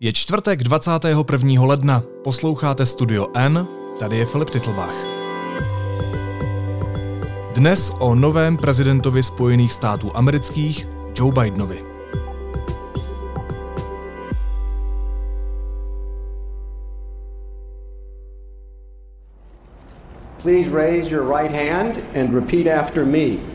Je čtvrtek 21. ledna, posloucháte Studio N, tady je Filip Tittlebach. Dnes o novém prezidentovi Spojených států amerických, Joe Bidenovi. Please raise your right hand and repeat after me.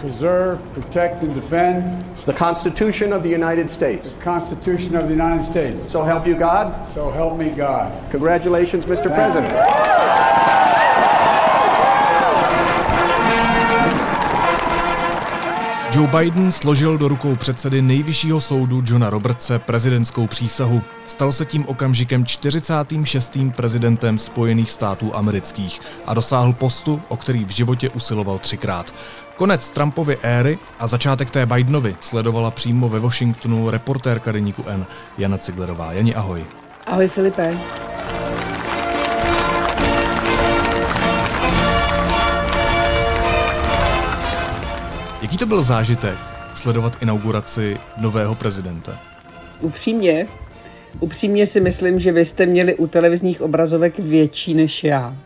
Preserve, protect, and defend. The Constitution of the United States. The Constitution of the United States. So help you God. So help me God. Congratulations, Mr. Thank President. You. Joe Biden složil do rukou předsedy nejvyššího soudu Johna Robertse prezidentskou přísahu. Stal se tím okamžikem 46. prezidentem Spojených států amerických a dosáhl postu, o který v životě usiloval třikrát. Konec Trumpovy éry a začátek té Bidenovy sledovala přímo ve Washingtonu reportérka deníku N Jana Ciglerová. Jani, ahoj. Ahoj, Filipe. Jaký to byl zážitek sledovat inauguraci nového prezidenta? Upřímně si myslím, že vy jste měli u televizních obrazovek větší než já.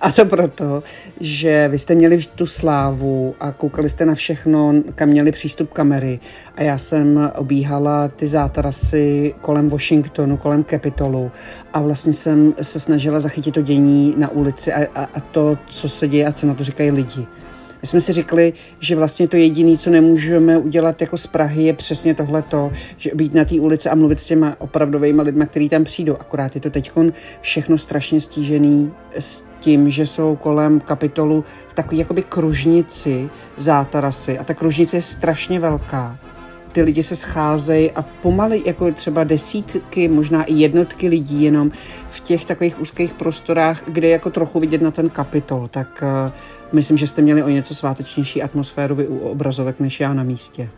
A to proto, že vy jste měli tu slávu a koukali jste na všechno, kam měli přístup kamery. A já jsem obíhala ty zátarasy kolem Washingtonu, kolem Capitolu a vlastně jsem se snažila zachytit to dění na ulici a to, co se děje a co na to říkají lidi. My jsme si řekli, že vlastně to jediné, co nemůžeme udělat jako z Prahy, je přesně tohleto, že být na té ulici a mluvit s těma opravdovejma lidma, který tam přijdou. Akorát je to teďkon všechno strašně stížený s tím, že jsou kolem Kapitolu v takové jakoby kružnici zátarasy a ta kružnice je strašně velká. Ty lidi se scházejí a pomaly jako třeba desítky, možná i jednotky lidí jenom v těch takových úzkých prostorách, kde je jako trochu vidět na ten Kapitol, tak myslím, že jste měli o něco svátečnější atmosféru u obrazovek než já na místě.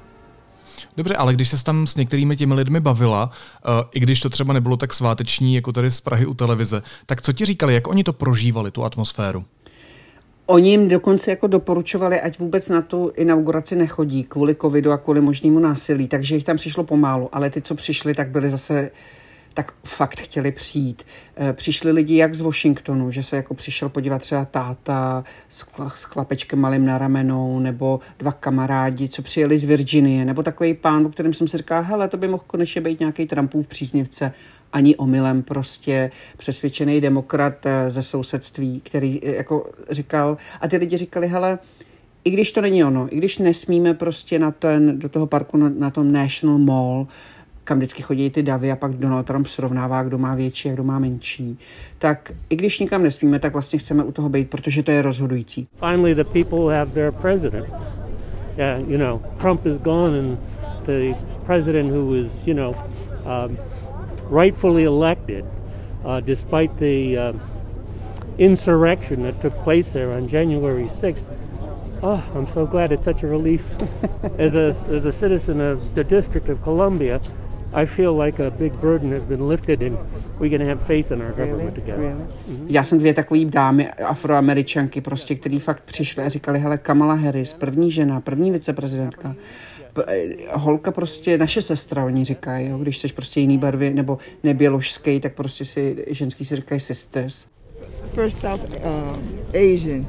Dobře, ale když ses tam s některými těmi lidmi bavila, i když to třeba nebylo tak sváteční jako tady z Prahy u televize, tak co ti říkali, jak oni to prožívali, tu atmosféru? Oni jim dokonce jako doporučovali, ať vůbec na tu inauguraci nechodí kvůli covidu a kvůli možnému násilí, takže jich tam přišlo pomálu, ale ty, co přišli, tak byli zase... tak fakt chtěli přijít. Přišli lidi jak z Washingtonu, že se jako přišel podívat třeba táta s chlapečkem malým na ramenou, nebo dva kamarádi, co přijeli z Virginie, nebo takový pán, o kterém jsem si říkala, hele, to by mohl konečně být nějaký Trumpův příznivce, ani omylem prostě přesvědčený demokrat ze sousedství, který jako říkal, a ty lidi říkali, hele, i když to není ono, i když nesmíme prostě do toho parku na tom National Mall, kam vždycky chodí ty davy a pak Donald Trump srovnává, kdo má větší a kdo má menší. Tak i když nikam nesmíme, tak vlastně chceme u toho být, protože to je rozhodující. Finally the people have their president. You know, Trump is gone and the president who was, you know, rightfully elected despite the insurrection that took place there on January 6th. Oh, I'm so glad it's such a relief as a citizen of the District of Columbia. I feel like a big burden has been lifted and we're going to have faith in our government together. Mm-hmm. Já jsem dvě takové dámy afroameričanky prostě, který fakt přišly a říkali, hele, Kamala Harris, první žena, první viceprezidentka, holka prostě, naše sestra, oni říkají, jo, když jsi prostě jiný barvy nebo neběložský, tak prostě ženský si říkají sisters. First off, Asian.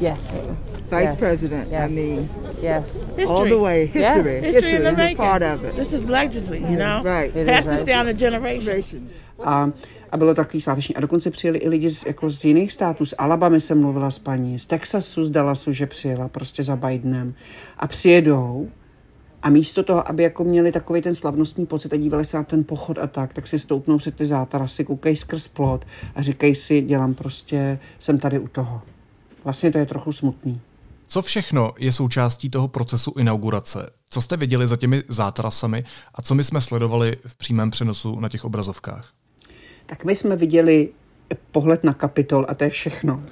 Yes. Vice yes. President, yes. I mean, yes, history. All the way, history, yes. history is a part of it. This is legacy, you know, right. Passes down to generations. A bylo takový sváteční. A dokonce přijeli i lidi z jiných států, z Alabamy jsem mluvila s paní, z Texasu, z Dallasu, že přijela prostě za Bidenem a přijedou a místo toho, aby jako měli takový ten slavnostní pocit a dívali se na ten pochod a tak si stoupnou před ty zátarasy, koukají skrz plot a říkají si, dělám prostě, jsem tady u toho. Vlastně to je trochu smutný. Co všechno je součástí toho procesu inaugurace? Co jste viděli za těmi zátarasami a co my jsme sledovali v přímém přenosu na těch obrazovkách? Tak my jsme viděli pohled na Kapitol a to je všechno.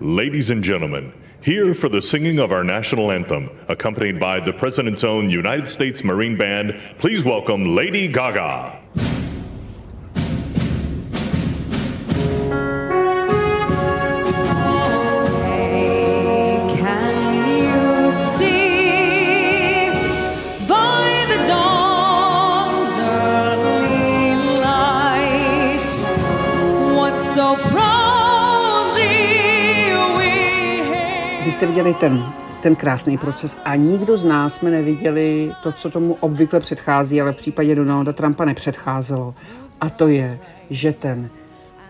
Ladies and gentlemen, Here for the singing of our national anthem, accompanied by the President's own United States Marine Band, please welcome Lady Gaga. Vy jste viděli ten krásný proces a nikdo z nás jsme neviděli to, co tomu obvykle předchází, ale v případě Donalda Trumpa nepředcházelo. A to je, že ten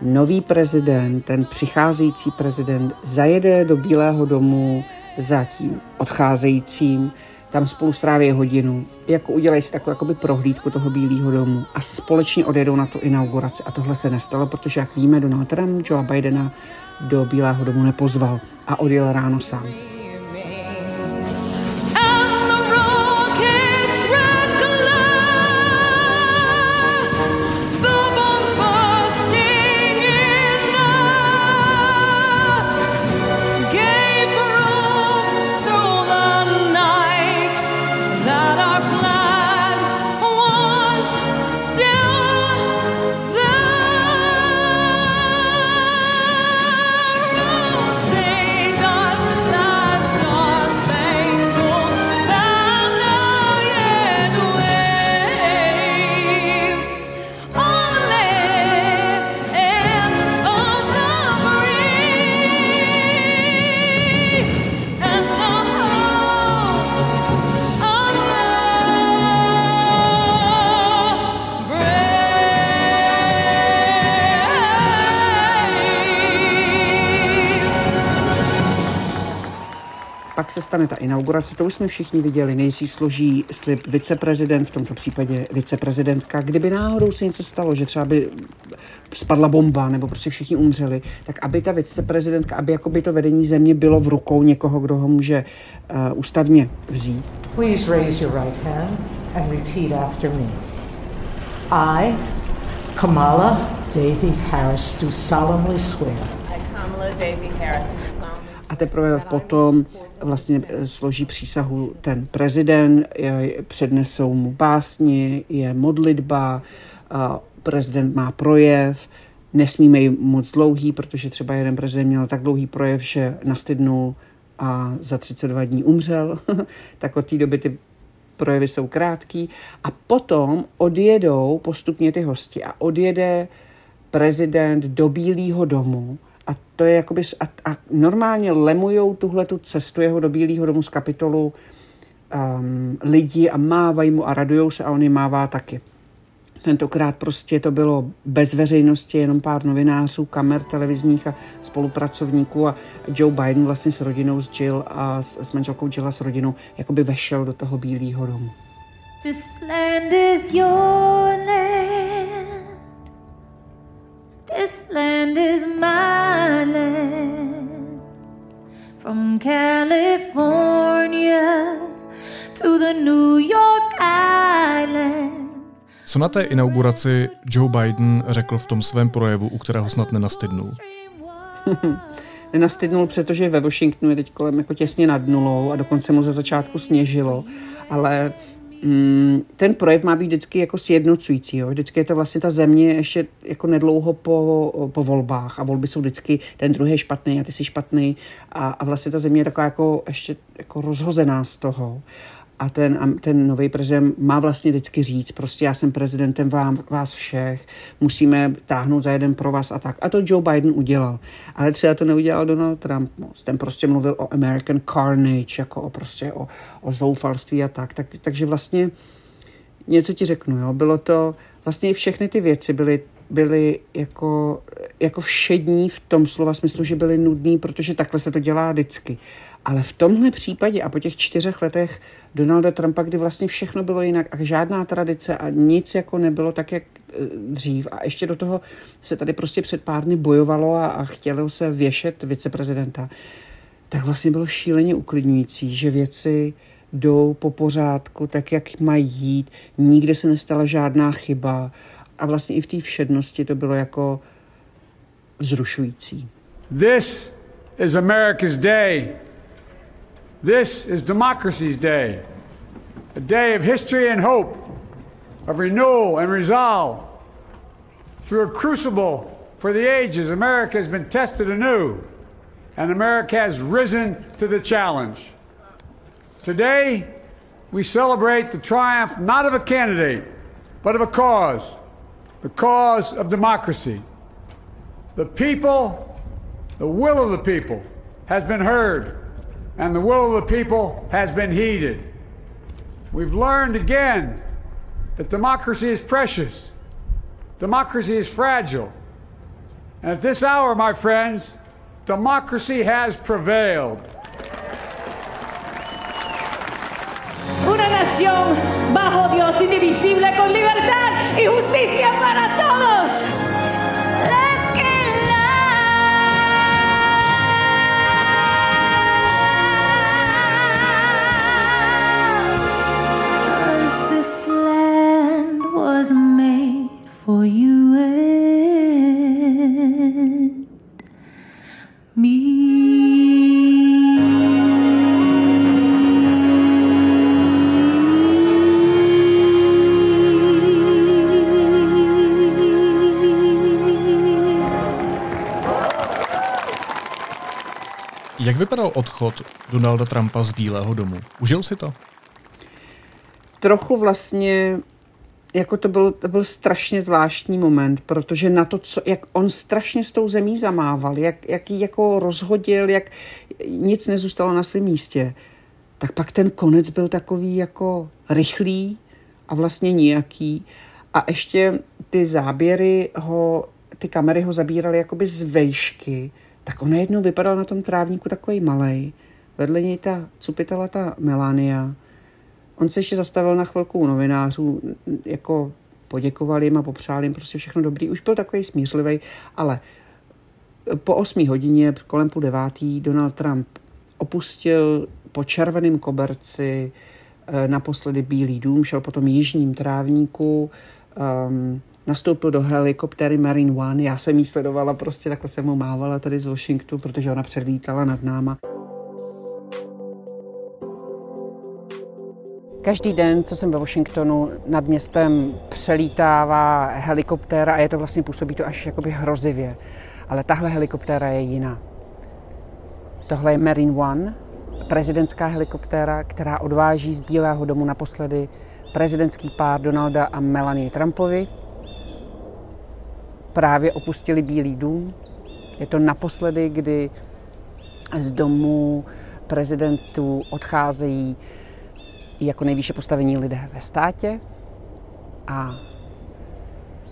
nový prezident, ten přicházející prezident zajede do Bílého domu za tím odcházejícím, tam spolu stráví hodinu, jako udělají si takovou jakoby prohlídku toho Bílého domu a společně odjedou na tu inauguraci. A tohle se nestalo, protože, jak víme, Donald Trump Joe Bidena do Bílého domu nepozval a odjel ráno sám. Pak se stane ta inaugurace, to už jsme všichni viděli. Nejdřív složí slib viceprezident, v tomto případě viceprezidentka. Kdyby náhodou se něco stalo, že třeba by spadla bomba nebo prostě všichni umřeli, tak aby ta viceprezidentka, aby jakoby to vedení země bylo v rukou někoho, kdo ho může ústavně vzít. Please raise your right hand and repeat after me. I, Kamala Davy Harris, do solemnly swear. I, Kamala Davy Harris. A teprve potom vlastně složí přísahu ten prezident, přednesou mu básni, je modlitba, prezident má projev, nesmíme jim moc dlouhý, protože třeba jeden prezident měl tak dlouhý projev, že nastydnul a za 32 dní umřel, tak od té doby ty projevy jsou krátký. A potom odjedou postupně ty hosti a odjede prezident do Bílého domu. A to je jakoby, a normálně lemujou tuhletu cestu jeho do Bílého domu z Kapitolu lidi a mávají mu a radujou se a on je mává taky. Tentokrát prostě to bylo bez veřejnosti, jenom pár novinářů, kamer televizních a spolupracovníků a Joe Biden vlastně s rodinou, s Jill a s manželkou Jill a s rodinou jakoby vešel do toho Bílého domu. This land is your land. This land is my land, from California to the New York Island. Co na té inauguraci Joe Biden řekl v tom svém projevu, u kterého snad nenastydnul? Nenastydnul, protože ve Washingtonu je teď kolem jako těsně nad nulou a dokonce mu ze začátku sněžilo, ale ten projev má být vždycky jako sjednocující. Jo? Vždycky je to vlastně ta země ještě jako nedlouho po volbách a volby jsou vždycky ten druhý je špatný a ty jsi špatný a vlastně ta země je taková jako ještě jako rozhozená z toho. A ten nový prezident má vlastně vždycky říct, prostě já jsem prezidentem vás všech, musíme táhnout za jeden pro vás a tak. A to Joe Biden udělal. Ale třeba to neudělal Donald Trump. Ten prostě mluvil o American carnage, jako o zoufalství a tak. Takže vlastně něco ti řeknu, jo. Bylo to, vlastně všechny ty věci byly jako všední v tom slova smyslu, že byly nudný, protože takhle se to dělá vždycky. Ale v tomhle případě a po těch 4 letech Donalda Trumpa, kdy vlastně všechno bylo jinak a žádná tradice a nic jako nebylo tak, jak dřív a ještě do toho se tady prostě před pár dny bojovalo a chtělo se věšet viceprezidenta, tak vlastně bylo šíleně uklidňující, že věci jdou po pořádku tak, jak mají jít, nikde se nestala žádná chyba a vlastně i v té všednosti to bylo jako vzrušující. This is America's day. This is Democracy's Day, a day of history and hope, of renewal and resolve. Through a crucible for the ages, America has been tested anew, and America has risen to the challenge. Today, we celebrate the triumph not of a candidate, but of a cause, the cause of democracy. The people, the will of the people has been heard, and the will of the people has been heeded. We've learned again that democracy is precious, democracy is fragile, and at this hour, my friends, democracy has prevailed. Una nación bajo Dios, indivisible, con libertad y justicia para todos. Let's get loud. This land was made for you and me. Jak vypadal odchod Donalda Trumpa z Bílého domu? Užil si to? Trochu vlastně, jako to byl strašně zvláštní moment, protože na to, co, jak on strašně s tou zemí zamával, jak ji jako rozhodil, jak nic nezůstalo na svém místě, tak pak ten konec byl takový jako rychlý a vlastně nijaký. A ještě ty záběry ty kamery ho zabíraly jakoby z vejšky, tak on jednou vypadal na tom trávníku takovej malej, vedle něj ta cupitelata Melania. On se ještě zastavil na chvilku u novinářů, jako poděkoval jim a popřál jim prostě všechno dobrý. Už byl takovej smířlivej, ale po 8 hodině, kolem 8:30, Donald Trump opustil po červeném koberci naposledy Bílý dům, šel po tom jižním trávníku, nastoupil do helikoptéry Marine One. Já jsem jí sledovala, prostě takhle jsem mu mávala tady z Washingtonu, protože ona přelítala nad náma. Každý den, co jsem ve Washingtonu, nad městem přelítává helikoptéra a je to vlastně, působí to až jakoby hrozivě. Ale tahle helikoptéra je jiná. Tohle je Marine One, prezidentská helikoptéra, která odváží z Bílého domu naposledy prezidentský pár Donalda a Melanie Trumpovi. Právě opustili Bílý dům. Je to naposledy, kdy z domu prezidentů odcházejí jako nejvýše postavení lidé ve státě a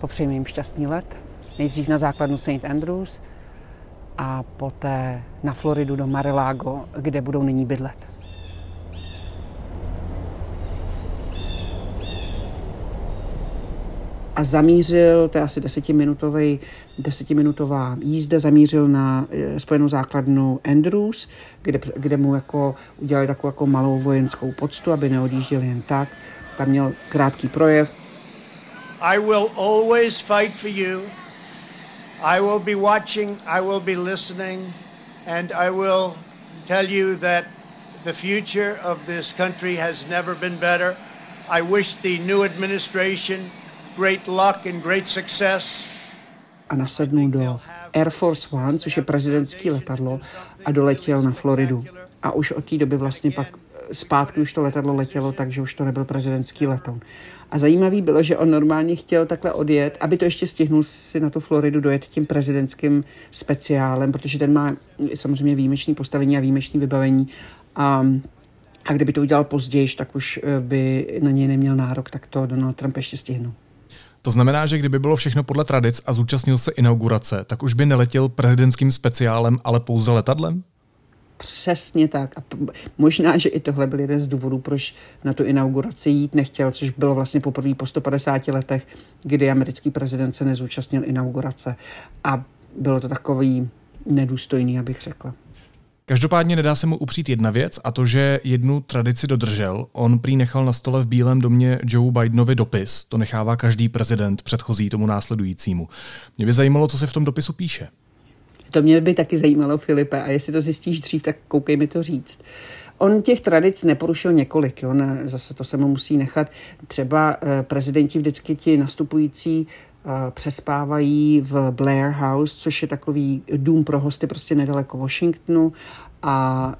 popřejme jim šťastný let. Nejdřív na základnu St. Andrews a poté na Floridu do Mar-a-Lago, kde budou nyní bydlet. A zamířil, to je asi 10minutová jízda, zamířil na spojenou základnu Andrews, kde mu jako udělali takovou jako malou vojenskou poctu, aby neodjížděl jen tak. Tam měl krátký projev. I will always fight for you. I will be watching, I will be listening, and I will tell you that the future of this country has never been better. I wish the new administration great luck and great success. A nasednul do Air Force One, což je prezidentský letadlo, a doletěl na Floridu. A už od té doby vlastně pak zpátky už to letadlo letělo, takže už to nebyl prezidentský letoun. A zajímavý bylo, že on normálně chtěl takhle odjet, aby to ještě stihnul si na tu Floridu dojet tím prezidentským speciálem, protože ten má samozřejmě výjimečné postavení a výjimečné vybavení. A kdyby to udělal později, tak už by na něj neměl nárok, tak to Donald Trump ještě stihnul. To znamená, že kdyby bylo všechno podle tradic a zúčastnil se inaugurace, tak už by neletěl prezidentským speciálem, ale pouze letadlem? Přesně tak. A možná, že i tohle byl jeden z důvodů, proč na tu inauguraci jít nechtěl, což bylo vlastně poprvé po 150 letech, kdy americký prezident se nezúčastnil inaugurace. A bylo to takový nedůstojný, abych řekla. Každopádně nedá se mu upřít jedna věc, a to, že jednu tradici dodržel. On prý nechal na stole v Bílém domě Joe Bidenovi dopis. To nechává každý prezident předchozí tomu následujícímu. Mě by zajímalo, co se v tom dopisu píše. To mě by taky zajímalo, Filipe, a jestli to zjistíš dřív, tak koukej mi to říct. On těch tradic neporušil několik. On, zase to se mu musí nechat. Třeba prezidenti vždycky ti nastupující přespávají v Blair House, což je takový dům pro hosty prostě nedaleko Washingtonu. A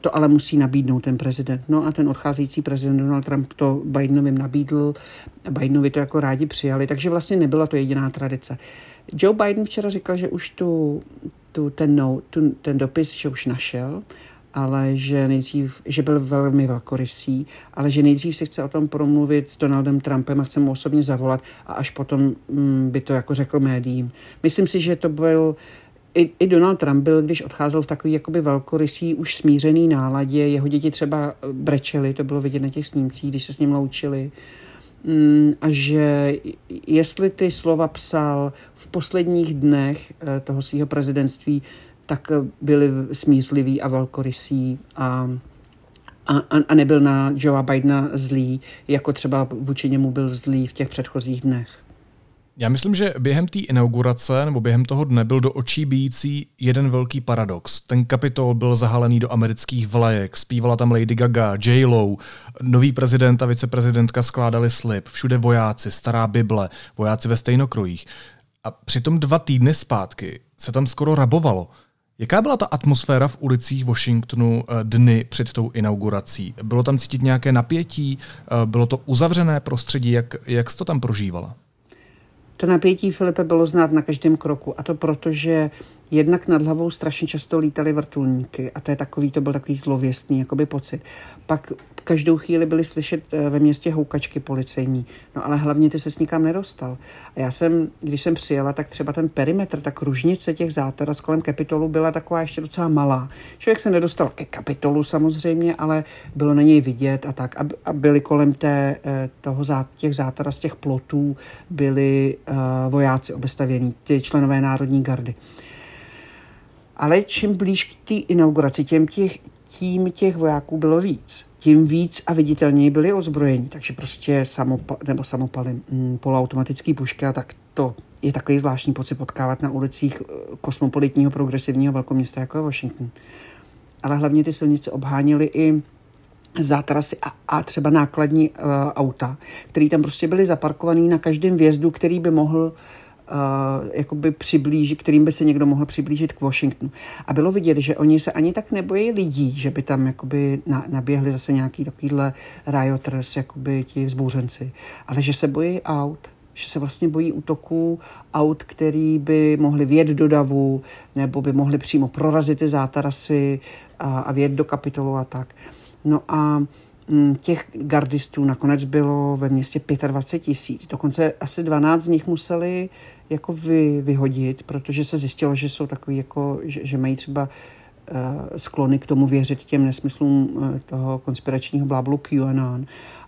to ale musí nabídnout ten prezident. No a ten odcházející prezident Donald Trump to Bidenovým nabídl. Bidenovi to jako rádi přijali. Takže vlastně nebyla to jediná tradice. Joe Biden včera říkal, že už ten dopis, že už našel, ale že nejdřív, že byl velmi velkorysý, ale že nejdřív si chce o tom promluvit s Donaldem Trumpem a chce mu osobně zavolat a až potom by to jako řekl médiím. Myslím si, že to byl i Donald Trump byl, když odcházel v takový jakoby velkorysý, už smířený náladě. Jeho děti třeba brečely, to bylo vidět na těch snímcích, když se s ním loučili. A že jestli ty slova psal v posledních dnech toho svého prezidentství, tak byli smířliví a velkorysí a nebyl na Joea Bidena zlý, jako třeba vůči němu byl zlý v těch předchozích dnech. Já myslím, že během té inaugurace nebo během toho dne byl do očí bijící jeden velký paradox. Ten Kapitol byl zahalený do amerických vlajek, zpívala tam Lady Gaga, J.Lo, nový prezident a viceprezidentka skládali slib, všude vojáci, stará Bible, vojáci ve stejnokrojích. A přitom 2 týdny zpátky se tam skoro rabovalo. Jaká byla ta atmosféra v ulicích Washingtonu dny před tou inaugurací? Bylo tam cítit nějaké napětí? Bylo to uzavřené prostředí? Jak jsi to tam prožívala? To napětí, Filipe, bylo znát na každém kroku. A to proto, že jednak nad hlavou strašně často lítaly vrtulníky. A to byl takový zlověstný jakoby pocit. Pak každou chvíli byly slyšet ve městě houkačky policejní. No ale hlavně ty se s nikam nedostal. A já jsem, když jsem přijela, tak třeba ten perimetr, ta kružnice těch záteras kolem Kapitolu byla taková ještě docela malá. Člověk se nedostal ke Kapitolu samozřejmě, ale bylo na něj vidět a tak. A byly kolem těch záteras, těch plotů, byli vojáci obestavění, ty členové Národní gardy. Ale čím blíž k té inauguraci, těch vojáků bylo víc. Tím víc a viditelněji byli ozbrojeni. Takže prostě samopaly, poloautomatický pušky a tak to je takový zvláštní pocit potkávat na ulicích kosmopolitního progresivního velkoměsta jako je Washington. Ale hlavně ty silnice obháněly i zátarasy a třeba nákladní auta, které tam prostě byly zaparkované na každém vjezdu, který by mohl kterým by se někdo mohl přiblížit k Washingtonu. A bylo vidět, že oni se ani tak nebojí lidí, že by tam jakoby naběhli zase nějaký takovýhle rioters, jakoby ti vzbouřenci, ale že se bojí aut, že se vlastně bojí útoků aut, který by mohli vjet do davu, nebo by mohli přímo prorazit ty zátarasy a vjet do Kapitolu a tak. No a těch gardistů nakonec bylo ve městě 25 000. Dokonce asi 12 z nich museli jako vyhodit, protože se zjistilo, že jsou takový jako, že mají třeba sklony k tomu věřit těm nesmyslům toho konspiračního bláblu QAnon.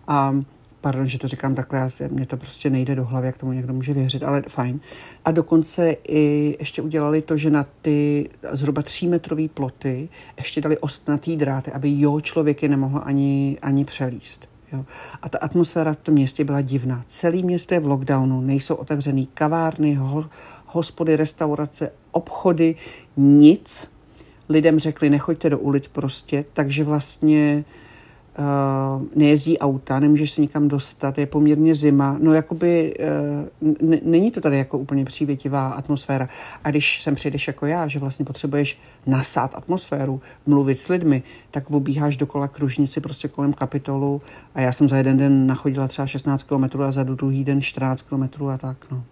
A pardon, že to říkám takhle, mně to prostě nejde do hlavy, jak tomu někdo může věřit, ale fajn. A dokonce i ještě udělali to, že na ty zhruba 3-metrové ploty ještě dali ostnatý dráty, aby člověk je nemohl ani přelíst. Jo. A ta atmosféra v tom městě byla divná. Celý město je v lockdownu, nejsou otevřený kavárny, hospody, restaurace, obchody, nic. Lidem řekli, nechoďte do ulic prostě, takže vlastně nejezdí auta, nemůžeš se nikam dostat, je poměrně zima. No jakoby není to tady jako úplně přívětivá atmosféra. A když sem přijdeš jako já, že vlastně potřebuješ nasát atmosféru, mluvit s lidmi, tak obíháš dokola kružnici prostě kolem Kapitolu a já jsem za jeden den nachodila třeba 16 kilometrů a za druhý den 14 kilometrů a tak, no.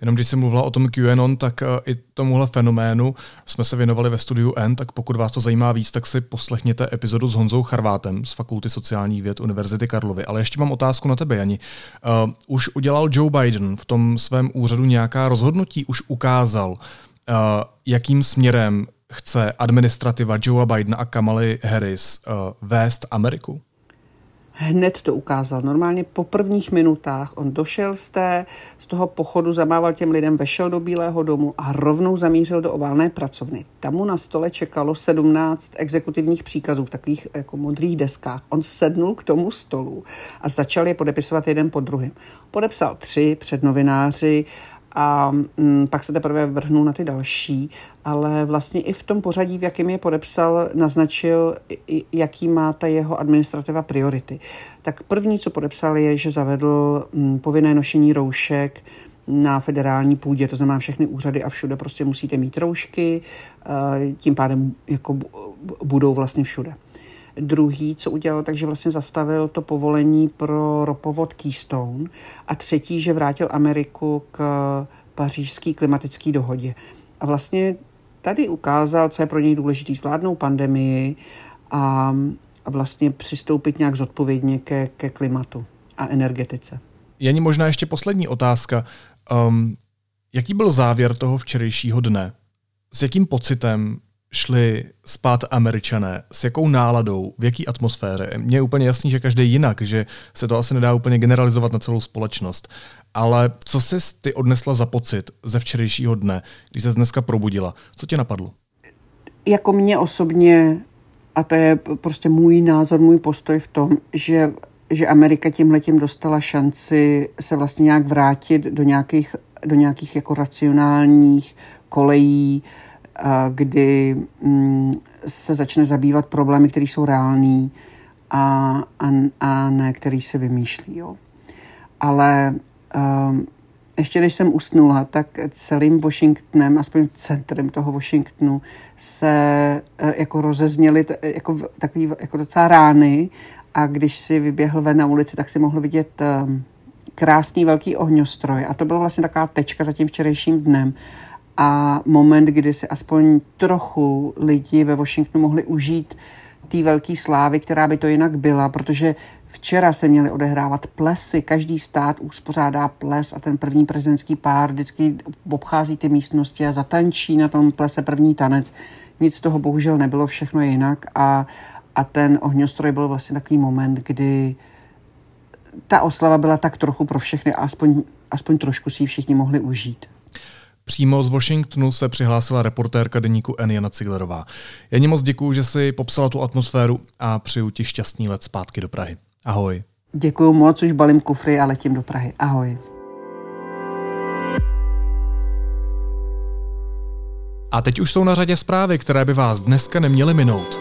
Jenom když jsem mluvila o tom QAnon, tak i tomuhle fenoménu jsme se věnovali ve studiu N, tak pokud vás to zajímá víc, tak si poslechněte epizodu s Honzou Charvátem z Fakulty sociálních věd Univerzity Karlovy. Ale ještě mám otázku na tebe, Jani. Už udělal Joe Biden v tom svém úřadu nějaká rozhodnutí? Už ukázal, jakým směrem chce administrativa Joea Bidena a Kamaly Harris vést Ameriku? Hned to ukázal. Normálně po prvních minutách on došel z toho pochodu, zamával těm lidem, vešel do Bílého domu a rovnou zamířil do oválné pracovny. Tam mu na stole čekalo 17 exekutivních příkazů v takových jako modrých deskách. On sednul k tomu stolu a začal je podepisovat jeden po druhém. Podepsal 3 před novináři a pak se teprve vrhnul na ty další, ale vlastně i v tom pořadí, v jakém je podepsal, naznačil, jaký má ta jeho administrativa priority. Tak první, co podepsal, je, že zavedl povinné nošení roušek na federální půdě, to znamená všechny úřady a všude prostě musíte mít roušky, tím pádem jako budou vlastně všude. Druhý, co udělal, takže vlastně zastavil to povolení pro ropovod Keystone a třetí, že vrátil Ameriku k pařížské klimatické dohodě. A vlastně tady ukázal, co je pro něj důležitý, zvládnout pandemii a vlastně přistoupit nějak zodpovědně ke klimatu a energetice. Jani, možná ještě poslední otázka. Jaký byl závěr toho včerejšího dne? S jakým pocitem šli spát Američané, s jakou náladou, v jaký atmosféře? Mně je úplně jasný, že každý jinak, že se to asi nedá úplně generalizovat na celou společnost. Ale co jsi ty odnesla za pocit ze včerejšího dne, když se dneska probudila? Co tě napadlo? Jako mě osobně, a to je prostě můj názor, můj postoj v tom, že Amerika tímhletím dostala šanci se vlastně nějak vrátit do nějakých jako racionálních kolejí, kdy se začne zabývat problémy, které jsou reální a ne, které se vymýšlí. Jo. Ale ještě než jsem usnula, tak celým Washingtonem, aspoň centrem toho Washingtonu, se jako rozezněly jako takový jako docela rány a když si vyběhl ven na ulici, tak si mohl vidět krásný velký ohňostroj a to byla vlastně taková tečka za tím včerejším dnem. A moment, kdy si aspoň trochu lidi ve Washingtonu mohli užít té velké slávy, která by to jinak byla, protože včera se měly odehrávat plesy, každý stát uspořádá ples a ten první prezidentský pár vždycky obchází ty místnosti a zatančí na tom plese první tanec. Nic z toho bohužel nebylo, všechno je jinak a ten ohňostroj byl vlastně takový moment, kdy ta oslava byla tak trochu pro všechny a aspoň trošku si ji všichni mohli užít. Přímo z Washingtonu se přihlásila reportérka deníku N. Jana Ciglerová. Janě, moc děkuju, že jsi popsala tu atmosféru a přeju ti šťastný let zpátky do Prahy. Ahoj. Děkuju moc, už balím kufry a letím do Prahy. Ahoj. A teď už jsou na řadě zprávy, které by vás dneska neměly minout.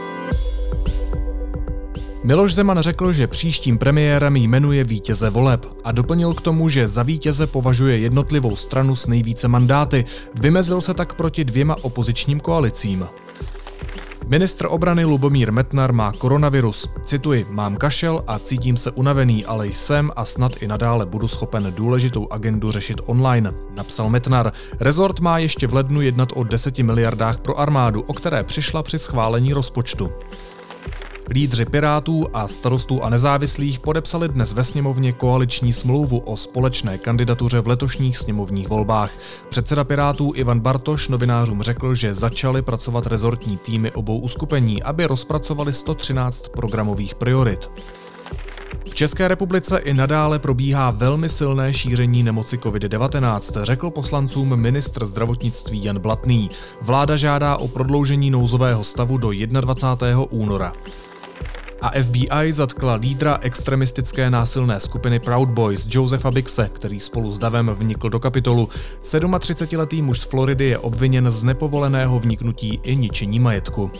Miloš Zeman řekl, že příštím premiérem jmenuje vítěze voleb a doplnil k tomu, že za vítěze považuje jednotlivou stranu s nejvíce mandáty. Vymezil se tak proti dvěma opozičním koalicím. Ministr obrany Lubomír Metnar má koronavirus. Cituji, mám kašel a cítím se unavený, ale jsem a snad i nadále budu schopen důležitou agendu řešit online, napsal Metnar. Rezort má ještě v lednu jednat o 10 miliardách pro armádu, o které přišla při schválení rozpočtu. Lídři Pirátů a Starostů a nezávislých podepsali dnes ve sněmovně koaliční smlouvu o společné kandidatuře v letošních sněmovních volbách. Předseda Pirátů Ivan Bartoš novinářům řekl, že začaly pracovat rezortní týmy obou uskupení, aby rozpracovali 113 programových priorit. V České republice i nadále probíhá velmi silné šíření nemoci COVID-19, řekl poslancům ministr zdravotnictví Jan Blatný. Vláda žádá o prodloužení nouzového stavu do 21. února. A FBI zatkla lídra extremistické násilné skupiny Proud Boys Josefa Bixe, který spolu s davem vnikl do Kapitolu. 37-letý muž z Floridy je obviněn z nepovoleného vniknutí i ničení majetku.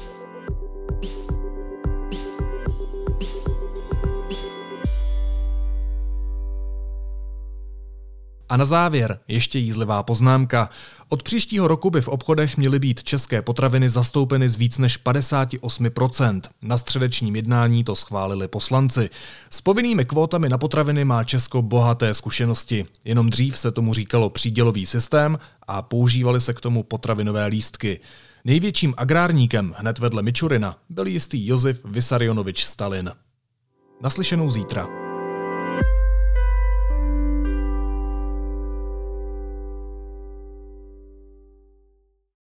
A na závěr ještě jízlivá poznámka. Od příštího roku by v obchodech měly být české potraviny zastoupeny z víc než 58%. Na středečním jednání to schválili poslanci. S povinnými kvótami na potraviny má Česko bohaté zkušenosti. Jenom dřív se tomu říkalo přídělový systém a používaly se k tomu potravinové lístky. Největším agrárníkem hned vedle Michurina byl jistý Josef Vissarionovič Stalin. Naslyšenou zítra.